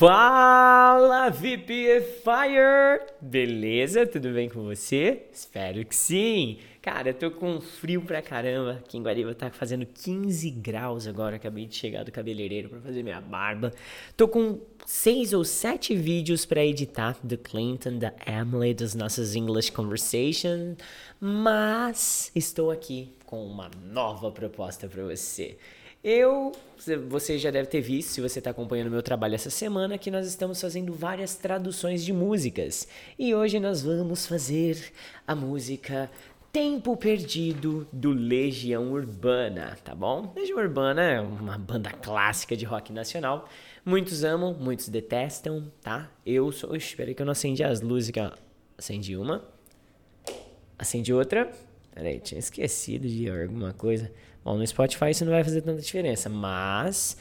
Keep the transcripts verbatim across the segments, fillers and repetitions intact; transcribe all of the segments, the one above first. Fala, VPFIer! Beleza? Tudo bem com você? Espero que sim! Cara, eu tô com frio pra caramba. Aqui em Guariba tá fazendo quinze graus agora. Acabei de chegar do cabeleireiro pra fazer minha barba. Tô com seis ou sete vídeos pra editar do Clinton, da Emily, das nossas English Conversation. Mas estou aqui com uma nova proposta pra você. Eu, você já deve ter visto, se você está acompanhando o meu trabalho essa semana, que nós estamos fazendo várias traduções de músicas. E hoje nós vamos fazer a música Tempo Perdido, do Legião Urbana, tá bom? Legião Urbana é uma banda clássica de rock nacional. Muitos amam, muitos detestam, tá? Eu sou... Oxe, peraí que eu não acendi as luzes. Acendi uma. Acendi outra. Peraí, tinha esquecido de alguma coisa. Bom, no Spotify isso não vai fazer tanta diferença, mas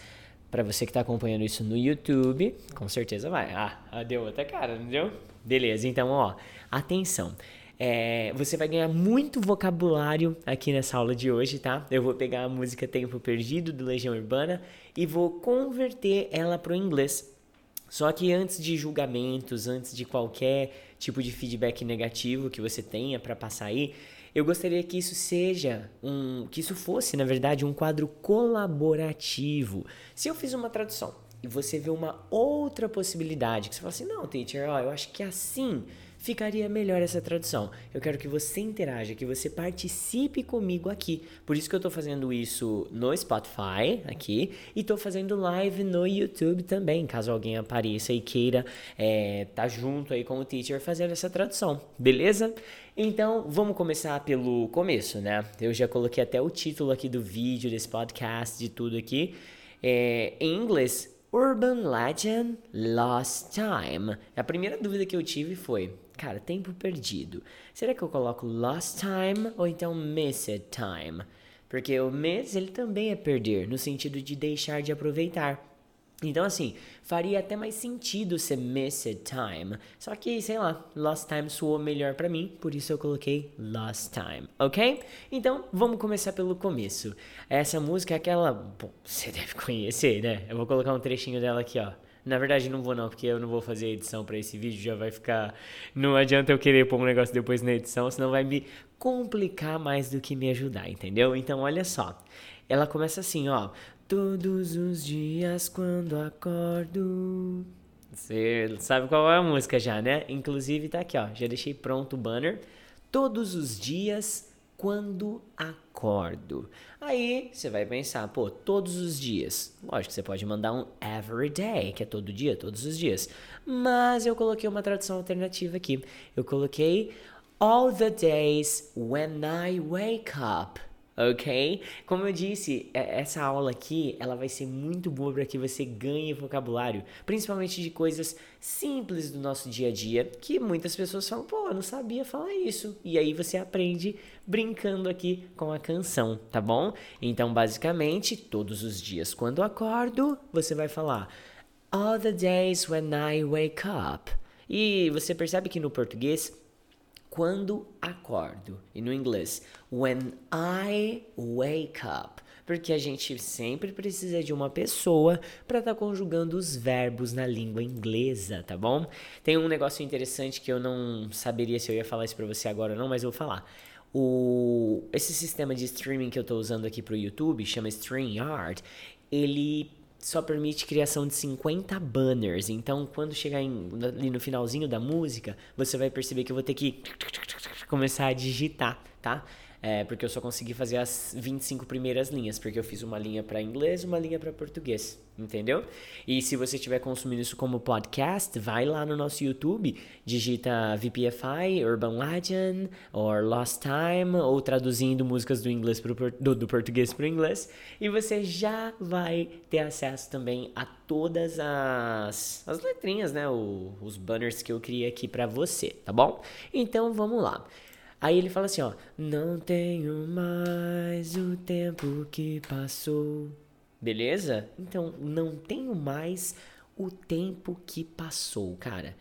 pra você que tá acompanhando isso no YouTube, com certeza vai. Ah, deu outra cara, não deu? Beleza, então, ó, atenção. É, você vai ganhar muito vocabulário aqui nessa aula de hoje, tá? Eu vou pegar a música Tempo Perdido, do Legião Urbana, e vou converter ela pro inglês. Só que antes de julgamentos, antes de qualquer tipo de feedback negativo que você tenha pra passar aí, eu gostaria que isso seja um, que isso fosse, na verdade, um quadro colaborativo. Se eu fiz uma tradução e você vê uma outra possibilidade, que você fala assim, não, teacher, ó, eu acho que assim ficaria melhor essa tradução. Eu quero que você interaja, que você participe comigo aqui. Por isso que eu estou fazendo isso no Spotify aqui e estou fazendo live no YouTube também, caso alguém apareça e queira é, tá junto aí com o teacher fazendo essa tradução, beleza? Então, vamos começar pelo começo, né? Eu já coloquei até o título aqui do vídeo, desse podcast, de tudo aqui. É, em inglês, Urban Legend Lost Time. A primeira dúvida que eu tive foi, cara, tempo perdido. Será que eu coloco lost time ou então missed time? Porque o miss, ele também é perder, no sentido de deixar de aproveitar. Então, assim, faria até mais sentido ser missed time. Só que, sei lá, lost time soou melhor pra mim, por isso eu coloquei lost time, ok? Então, vamos começar pelo começo. Essa música é aquela... Bom, você deve conhecer, né? Eu vou colocar um trechinho dela aqui, ó. Na verdade, não vou não, porque eu não vou fazer edição pra esse vídeo, já vai ficar... Não adianta eu querer pôr um negócio depois na edição, senão vai me complicar mais do que me ajudar, entendeu? Então, olha só. Ela começa assim, ó... Todos os dias quando acordo... Você sabe qual é a música já, né? Inclusive tá aqui, ó. Já deixei pronto o banner. Todos os dias quando acordo. Aí você vai pensar, pô, todos os dias. Lógico, você pode mandar um every day, que é todo dia, todos os dias. Mas eu coloquei uma tradução alternativa aqui. Eu coloquei all the days when I wake up. Ok? Como eu disse, essa aula aqui, ela vai ser muito boa para que você ganhe vocabulário, principalmente de coisas simples do nosso dia a dia, que muitas pessoas falam, pô, eu não sabia falar isso. E aí você aprende brincando aqui com a canção, tá bom? Então, basicamente, todos os dias quando acordo, você vai falar all the days when I wake up. E você percebe que no português... Quando acordo. E no inglês, when I wake up. Porque a gente sempre precisa de uma pessoa para estar tá conjugando os verbos na língua inglesa, tá bom? Tem um negócio interessante que eu não saberia se eu ia falar isso para você agora ou não, mas eu vou falar. O... Esse sistema de streaming que eu estou usando aqui para o YouTube, chama StreamYard, ele... só permite criação de cinquenta banners. Então, quando chegar em, ali no finalzinho da música, você vai perceber que eu vou ter que começar a digitar, tá? É, porque eu só consegui fazer as vinte e cinco primeiras linhas, porque eu fiz uma linha para inglês, uma linha para português, entendeu? E se você estiver consumindo isso como podcast, vai lá no nosso YouTube, digita V P F I, Urban Legend, or Lost Time, ou traduzindo músicas do inglês pro, do, do português para o inglês, e você já vai ter acesso também a todas as, as letrinhas, né? O, os banners que eu criei aqui para você, tá bom? Então, vamos lá. Aí ele fala assim, ó, não tenho mais o tempo que passou. Beleza? Então, não tenho mais o tempo que passou, cara.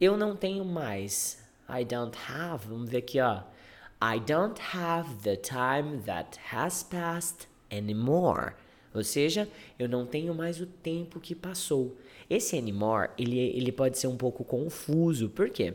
Eu não tenho mais. I don't have, vamos ver aqui, ó. I don't have the time that has passed anymore. Ou seja, eu não tenho mais o tempo que passou. Esse anymore, ele, ele pode ser um pouco confuso. Por quê?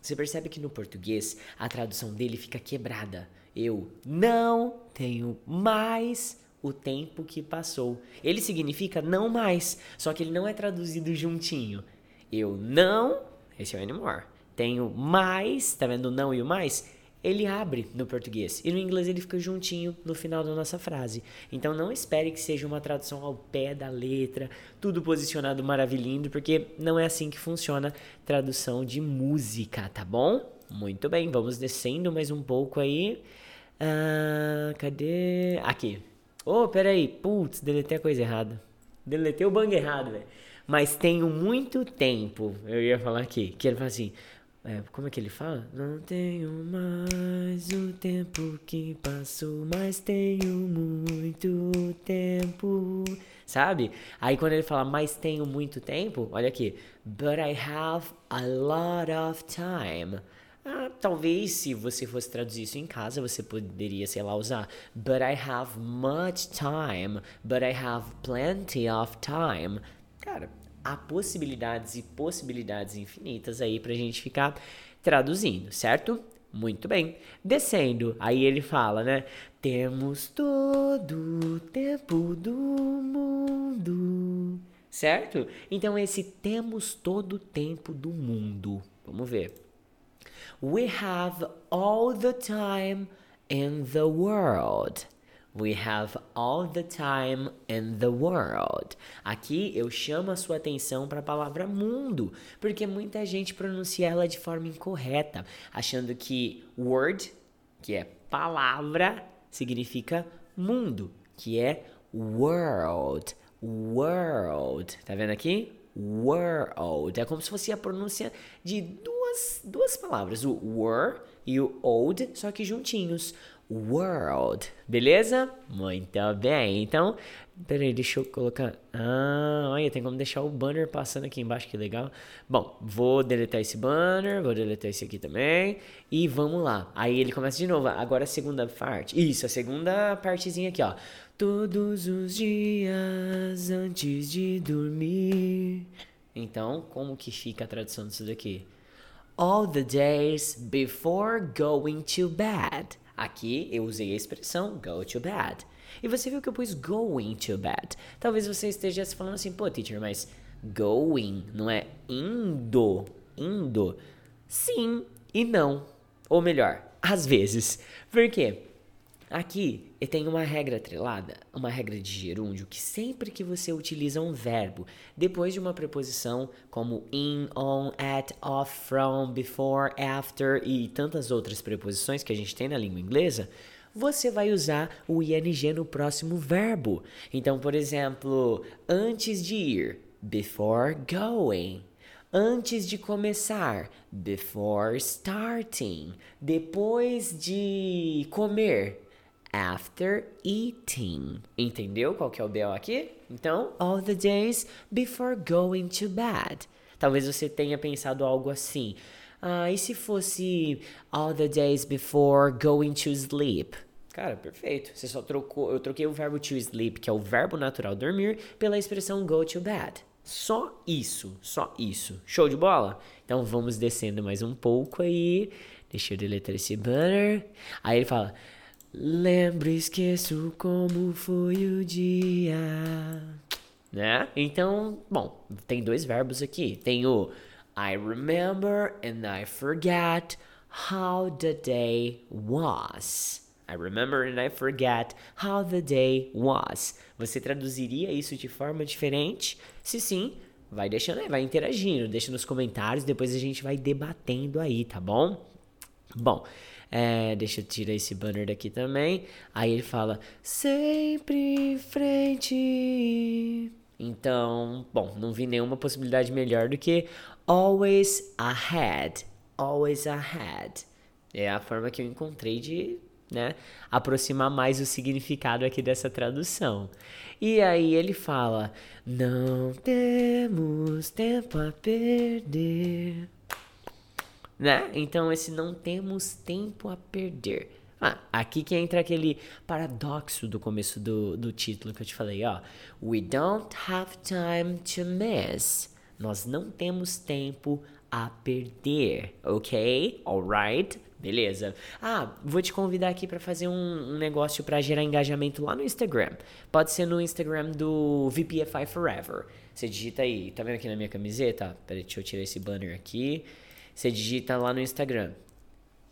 Você percebe que no português a tradução dele fica quebrada. Eu não tenho mais o tempo que passou. Ele significa não mais, só que ele não é traduzido juntinho. Eu não, esse é o anymore, tenho mais, tá vendo o não e o mais? Ele abre no português e no inglês ele fica juntinho no final da nossa frase. Então não espere que seja uma tradução ao pé da letra, tudo posicionado maravilhindo, porque não é assim que funciona tradução de música, tá bom? Muito bem, vamos descendo mais um pouco aí. Ah, cadê? Aqui. Oh, peraí, putz, deletei a coisa errada. Deletei o bang errado, velho. Mas tenho muito tempo, eu ia falar aqui, que ele fala assim... Como é que ele fala? Não tenho mais o tempo que passou, mas tenho muito tempo. Sabe? Aí quando ele fala, mas tenho muito tempo, olha aqui. But I have a lot of time. Ah, talvez se você fosse traduzir isso em casa, você poderia, sei lá, usar But I have much time. But I have plenty of time. Cara... Há possibilidades e possibilidades infinitas aí pra gente ficar traduzindo, certo? Muito bem. Descendo, aí ele fala, né? Temos todo o tempo do mundo, certo? Então esse temos todo o tempo do mundo. Vamos ver. We have all the time in the world. We have all the time in the world. Aqui eu chamo a sua atenção para a palavra mundo, porque muita gente pronuncia ela de forma incorreta, achando que word, que é palavra, significa mundo, que é world. World. Tá vendo aqui? World. É como se fosse a pronúncia de duas, duas palavras, o were e o old, só que juntinhos. World, beleza? Muito bem, então, peraí, deixa eu colocar, ah, olha, tem como deixar o banner passando aqui embaixo, que legal. Bom, vou deletar esse banner, vou deletar esse aqui também, e vamos lá. Aí ele começa de novo, agora a segunda parte, isso, a segunda partezinha aqui, ó. Todos os dias antes de dormir. Então, como que fica a tradução disso daqui? All the days before going to bed. Aqui eu usei a expressão go to bed. E você viu que eu pus going to bed. Talvez você esteja se falando assim, pô, teacher, mas going não é indo, indo? Sim e não. Ou melhor, às vezes. Por quê? Aqui eu tenho uma regra atrelada, uma regra de gerúndio, que sempre que você utiliza um verbo depois de uma preposição como in, on, at, off, from, before, after e tantas outras preposições que a gente tem na língua inglesa, você vai usar o I N G no próximo verbo. Então, por exemplo, antes de ir, before going. Antes de começar, before starting. Depois de comer, after eating. Entendeu qual que é o B O aqui? Então, all the days before going to bed. Talvez você tenha pensado algo assim. Ah, e se fosse all the days before going to sleep? Cara, perfeito. Você só trocou, eu troquei o verbo to sleep, que é o verbo natural dormir, pela expressão go to bed. Só isso, só isso. Show de bola? Então vamos descendo mais um pouco aí. Deixa eu deletar esse banner. Aí ele fala... Lembro, esqueço como foi o dia, né? Então, bom, tem dois verbos aqui. Tem o I remember and I forget how the day was. I remember and I forget how the day was. Você traduziria isso de forma diferente? Se sim, vai deixando aí, vai interagindo, deixa nos comentários, depois a gente vai debatendo aí, tá bom? Bom, é, deixa eu tirar esse banner daqui também. Aí ele fala, sempre em frente. Então, bom, não vi nenhuma possibilidade melhor do que always ahead. Always ahead. É a forma que eu encontrei de... né, aproximar mais o significado aqui dessa tradução. E aí ele fala, não temos tempo a perder, né? Então esse não temos tempo a perder Ah, aqui que entra aquele paradoxo do começo do, do título que eu te falei, ó. We don't have time to miss. Nós não temos tempo a perder, ok? Alright? Beleza. Ah, vou te convidar aqui para fazer um, um negócio para gerar engajamento lá no Instagram. Pode ser no Instagram do V P F I Forever. Você digita aí, tá vendo aqui na minha camiseta? Peraí, deixa eu tirar esse banner aqui. Você digita lá no Instagram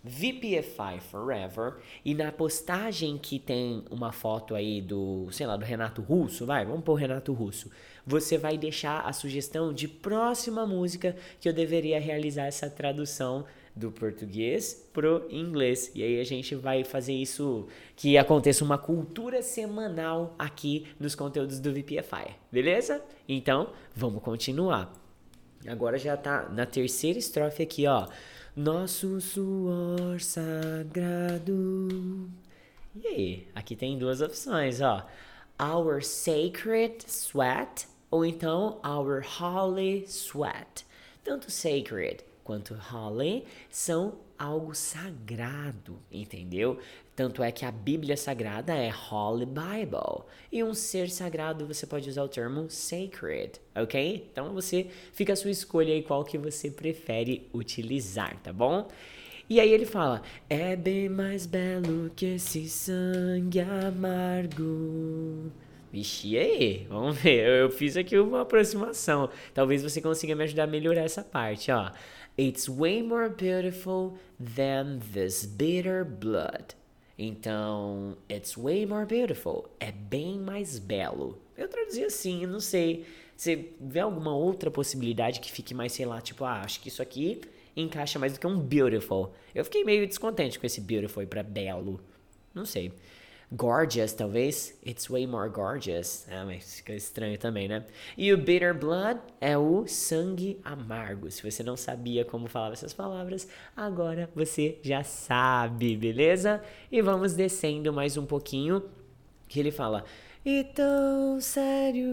V P F I Forever, e na postagem que tem uma foto aí do, sei lá, do Renato Russo, vai, vamos pôr o Renato Russo, você vai deixar a sugestão de próxima música que eu deveria realizar essa tradução do português pro inglês, e aí a gente vai fazer isso, que aconteça uma cultura semanal aqui nos conteúdos do V P F I, beleza? Então, vamos continuar. Agora já tá na terceira estrofe aqui, ó. Nosso suor sagrado. E aí? Aqui tem duas opções, ó. Our sacred sweat, ou então our holy sweat. Tanto sacred quanto holy são algo sagrado, entendeu? Tanto é que a Bíblia Sagrada é Holy Bible. E um ser sagrado você pode usar o termo sacred, ok? Então você fica a sua escolha aí qual que você prefere utilizar, tá bom? E aí ele fala, é bem mais belo que esse sangue amargo. Vixe, e aí? Vamos ver, eu fiz aqui uma aproximação. Talvez você consiga me ajudar a melhorar essa parte, ó. It's way more beautiful than this bitter blood. Então, it's way more beautiful. É bem mais belo. Eu traduzi assim, não sei. Você vê alguma outra possibilidade que fique mais, sei lá, tipo, ah, acho que isso aqui encaixa mais do que um beautiful. Eu fiquei meio descontente com esse beautiful aí pra belo. Não sei. Gorgeous, talvez. It's way more gorgeous. Ah, mas fica estranho também, né? E o bitter blood é o sangue amargo. Se você não sabia como falava essas palavras, agora você já sabe, beleza? E vamos descendo mais um pouquinho, que ele fala... E tão sério...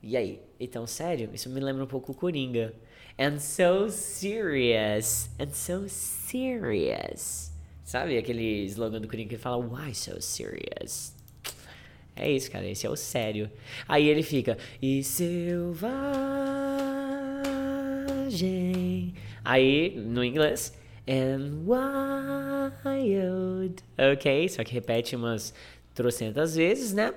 E aí? E tão sério? Isso me lembra um pouco o Coringa. And so serious. And so serious. Sabe aquele slogan do Coringa que fala, why so serious? É isso, cara, esse é o sério. Aí ele fica, e selvagem. Aí, no inglês, and wild. Ok, só que repete umas trocentas vezes, né?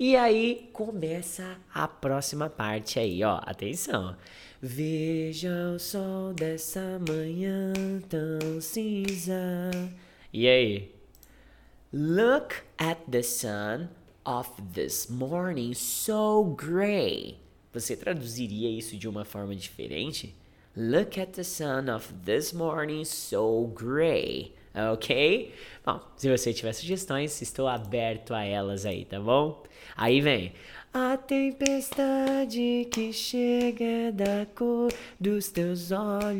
E aí começa a próxima parte aí, ó, atenção. Veja o sol dessa manhã tão cinza. E aí? Look at the sun of this morning so gray. Você traduziria isso de uma forma diferente? Look at the sun of this morning so gray. Ok? Bom, se você tiver sugestões, estou aberto a elas aí, tá bom? Aí vem. A tempestade que chega da cor dos teus olhos.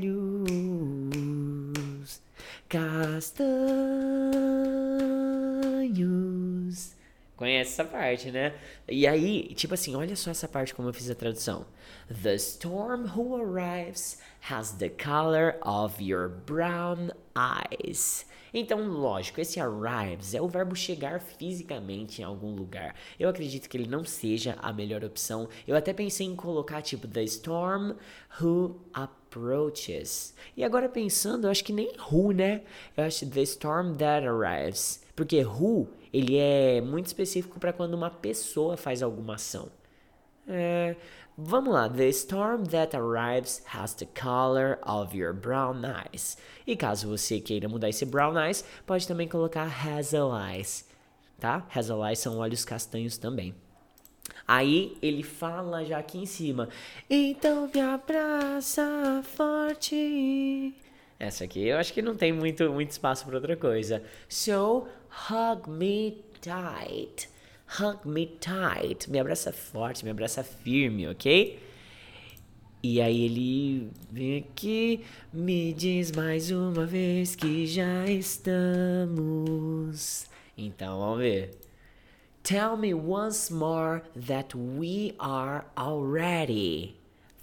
Castanhos. Conhece essa parte, né? E aí, tipo assim, olha só essa parte como eu fiz a tradução. The storm who arrives has the color of your brown eyes. Então, lógico, esse arrives é o verbo chegar fisicamente em algum lugar. Eu acredito que ele não seja a melhor opção. Eu até pensei em colocar, tipo, the storm who approaches. E agora pensando, eu acho que nem who, né? Eu acho the storm that arrives. Porque who, ele é muito específico para quando uma pessoa faz alguma ação. É, vamos lá. The storm that arrives has the color of your brown eyes. E caso você queira mudar esse brown eyes, pode também colocar hazel eyes, tá? Hazel eyes são olhos castanhos também. Aí ele fala já aqui em cima. Então me abraça forte. Essa aqui eu acho que não tem muito, muito espaço para outra coisa. So, hug me tight. Hug me tight. Me abraça forte, me abraça firme, ok? E aí ele vem aqui. Me diz mais uma vez que já estamos. Então, vamos ver. Tell me once more that we are already.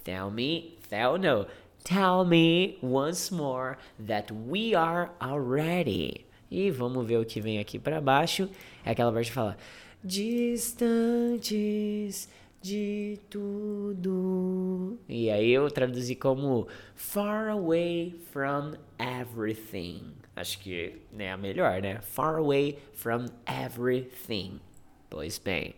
Tell me, tell no. Tell me once more that we are already. E vamos ver o que vem aqui para baixo. É aquela parte que fala distantes de tudo. E aí eu traduzi como far away from everything. Acho que é a melhor, né? Far away from everything. Pois bem.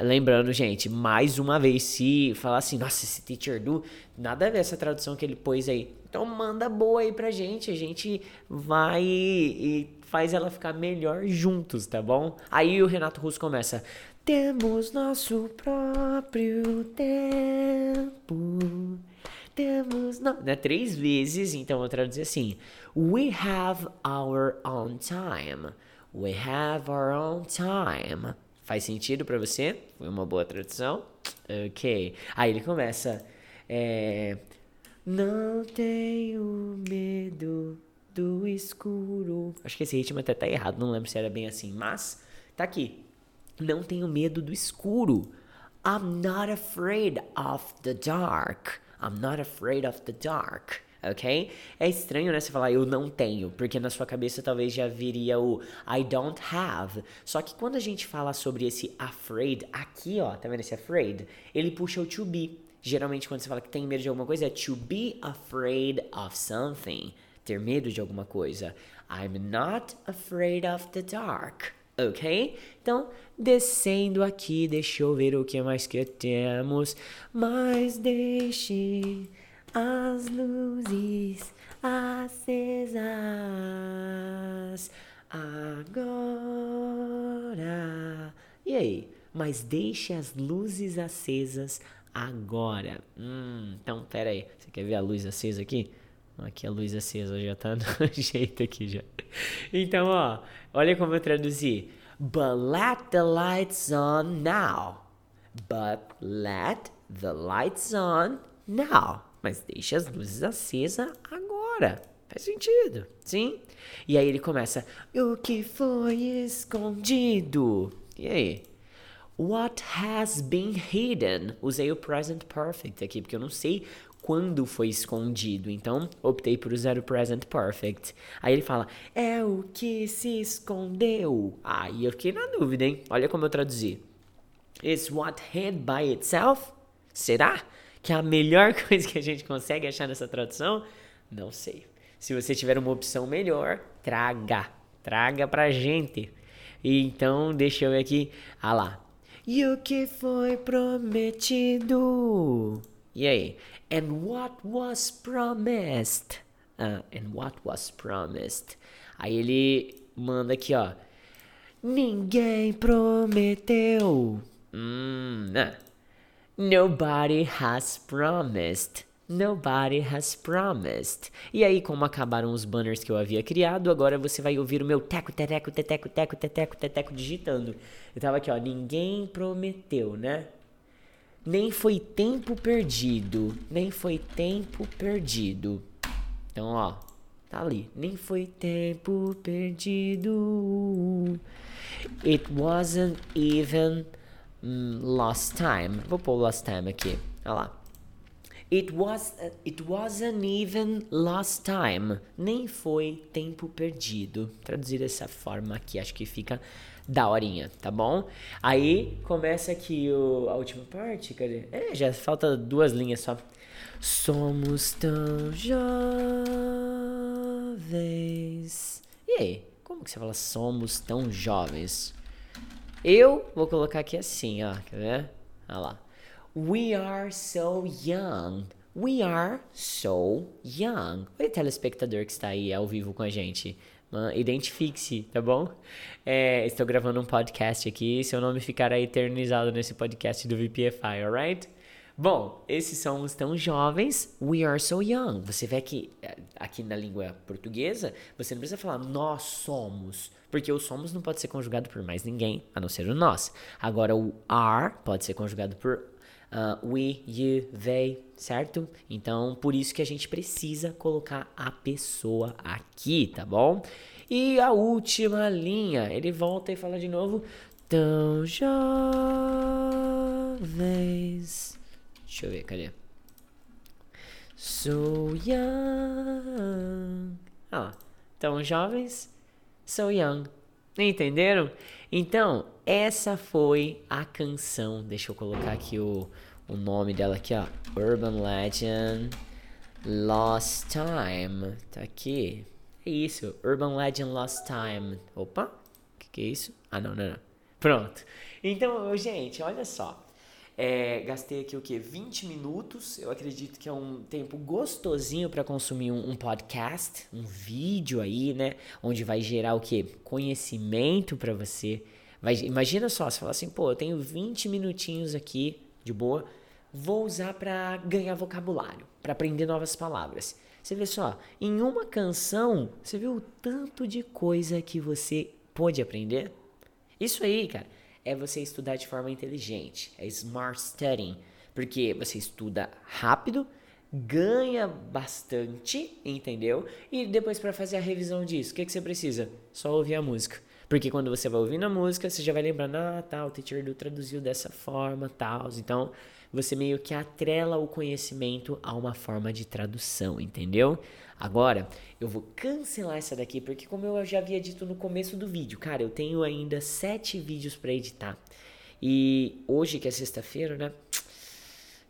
Lembrando, gente, mais uma vez, se falar assim, nossa, esse teacher do, nada a ver essa tradução que ele pôs aí. Então manda boa aí pra gente, a gente vai e faz ela ficar melhor juntos, tá bom? Aí o Renato Russo começa, temos nosso próprio tempo, temos... No... Né? Três vezes, então eu traduzi assim, we have our own time, we have our own time. Faz sentido pra você? Foi uma boa tradução? Ok. Aí ele começa. É, não tenho medo do escuro. Acho que esse ritmo até tá errado. Não lembro se era bem assim. Mas tá aqui. Não tenho medo do escuro. I'm not afraid of the dark. I'm not afraid of the dark. Ok? É estranho, né? Você falar eu não tenho, porque na sua cabeça talvez já viria o I don't have. Só que quando a gente fala sobre esse afraid, aqui ó, tá vendo esse afraid? Ele puxa o to be. Geralmente quando você fala que tem medo de alguma coisa é to be afraid of something. Ter medo de alguma coisa. I'm not afraid of the dark. Ok? Então, descendo aqui, deixa eu ver o que mais que temos. Mas deixe... as luzes acesas agora. E aí? Mas deixe as luzes acesas agora. Hum, então, pera aí. Você quer ver a luz acesa aqui? Aqui a luz acesa já tá no jeito aqui já. Então, ó. Olha como eu traduzi. But let the lights on now. But let the lights on now. Mas deixa as luzes acesas agora. Faz sentido, sim? E aí ele começa. O que foi escondido? E aí? What has been hidden? Usei o present perfect aqui, porque eu não sei quando foi escondido. Então, optei por usar o present perfect. Aí ele fala. É o que se escondeu. Aí eu fiquei na dúvida, hein? Olha como eu traduzi. It's what hid by itself? Será? Que a melhor coisa que a gente consegue achar nessa tradução? Não sei. Se você tiver uma opção melhor, traga. Traga pra gente. E então, deixa eu ver aqui. Ah lá. E o que foi prometido? E aí? And what was promised? Uh, and what was promised? Aí ele manda aqui, ó. Ninguém prometeu. Hum, né? Nobody has promised. Nobody has promised. E aí, como acabaram os banners que eu havia criado, agora você vai ouvir o meu teco, teteco, teteco, teteco, teteco, teteco digitando. Eu tava aqui, ó. Ninguém prometeu, né? Nem foi tempo perdido. Nem foi tempo perdido. Então, ó. Tá ali. Nem foi tempo perdido. It wasn't even... lost time. Vou pôr lost time aqui. Olha lá. It was, uh, it wasn't even lost time. Nem foi tempo perdido. Traduzir dessa forma aqui, acho que fica daorinha, tá bom? Aí começa aqui o, a última parte, cadê? É, já falta duas linhas só. Somos tão jovens. E aí? Como que você fala somos tão jovens? Eu vou colocar aqui assim, ó, quer ver? Olha lá. We are so young. We are so young. Oi, telespectador que está aí ao vivo com a gente. Identifique-se, tá bom? É, estou gravando um podcast aqui. Seu nome ficará eternizado nesse podcast do V P F I, alright? Bom, esses somos tão jovens, we are so young. Você vê que aqui na língua portuguesa, você não precisa falar nós somos, porque o somos não pode ser conjugado por mais ninguém, a não ser o nós. Agora o are pode ser conjugado por uh, we, you, they, certo? Então, por isso que a gente precisa colocar a pessoa aqui, tá bom? E a última linha, ele volta e fala de novo, tão jovens... Deixa eu ver, cadê? So young. Ah lá. Então, jovens, so young. Entenderam? Então, essa foi a canção. Deixa eu colocar aqui o, o nome dela aqui, ó. Urban Legend Lost Time. Tá aqui. É isso. Urban Legend Lost Time. Opa. O que, que é isso? Ah, não, não, não. Pronto. Então, gente, olha só. É, gastei aqui o quê? vinte minutos. Eu acredito que é um tempo gostosinho para consumir um, um podcast, um vídeo aí, né? Onde vai gerar o quê? Conhecimento para você. Vai, imagina só, você fala assim, pô, eu tenho vinte minutinhos aqui, de boa. Vou usar para ganhar vocabulário, para aprender novas palavras. Você vê só, em uma canção, você viu o tanto de coisa que você pode aprender? Isso aí, cara. É você estudar de forma inteligente, é smart studying, porque você estuda rápido, ganha bastante, entendeu? E depois para fazer a revisão disso, o que, que você precisa? Só ouvir a música, porque quando você vai ouvindo a música, você já vai lembrando, ah, tá, o teacher do traduziu dessa forma, tal, então você meio que atrela o conhecimento a uma forma de tradução, entendeu? Agora, eu vou cancelar essa daqui, porque como eu já havia dito no começo do vídeo, cara, eu tenho ainda sete vídeos pra editar. E hoje, que é sexta-feira, né?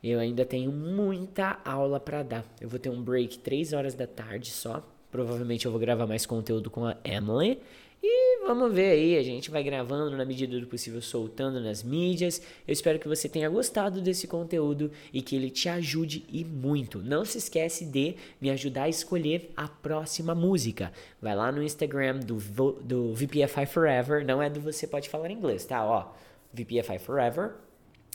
Eu ainda tenho muita aula pra dar. Eu vou ter um break três horas da tarde só. Provavelmente eu vou gravar mais conteúdo com a Emily. E vamos ver aí, a gente vai gravando na medida do possível, soltando nas mídias. Eu espero que você tenha gostado desse conteúdo e que ele te ajude e muito. Não se esquece de me ajudar a escolher a próxima música. Vai lá no Instagram do, do V P F I Forever, não é do Você Pode Falar Inglês, tá? Ó, V P F I Forever.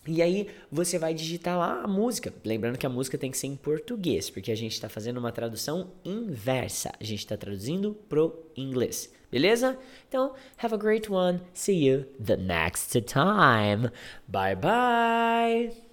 E aí você vai digitar lá a música, lembrando que a música tem que ser em português, porque a gente está fazendo uma tradução inversa, a gente está traduzindo pro inglês, beleza? Então, have a great one, see you the next time, bye bye!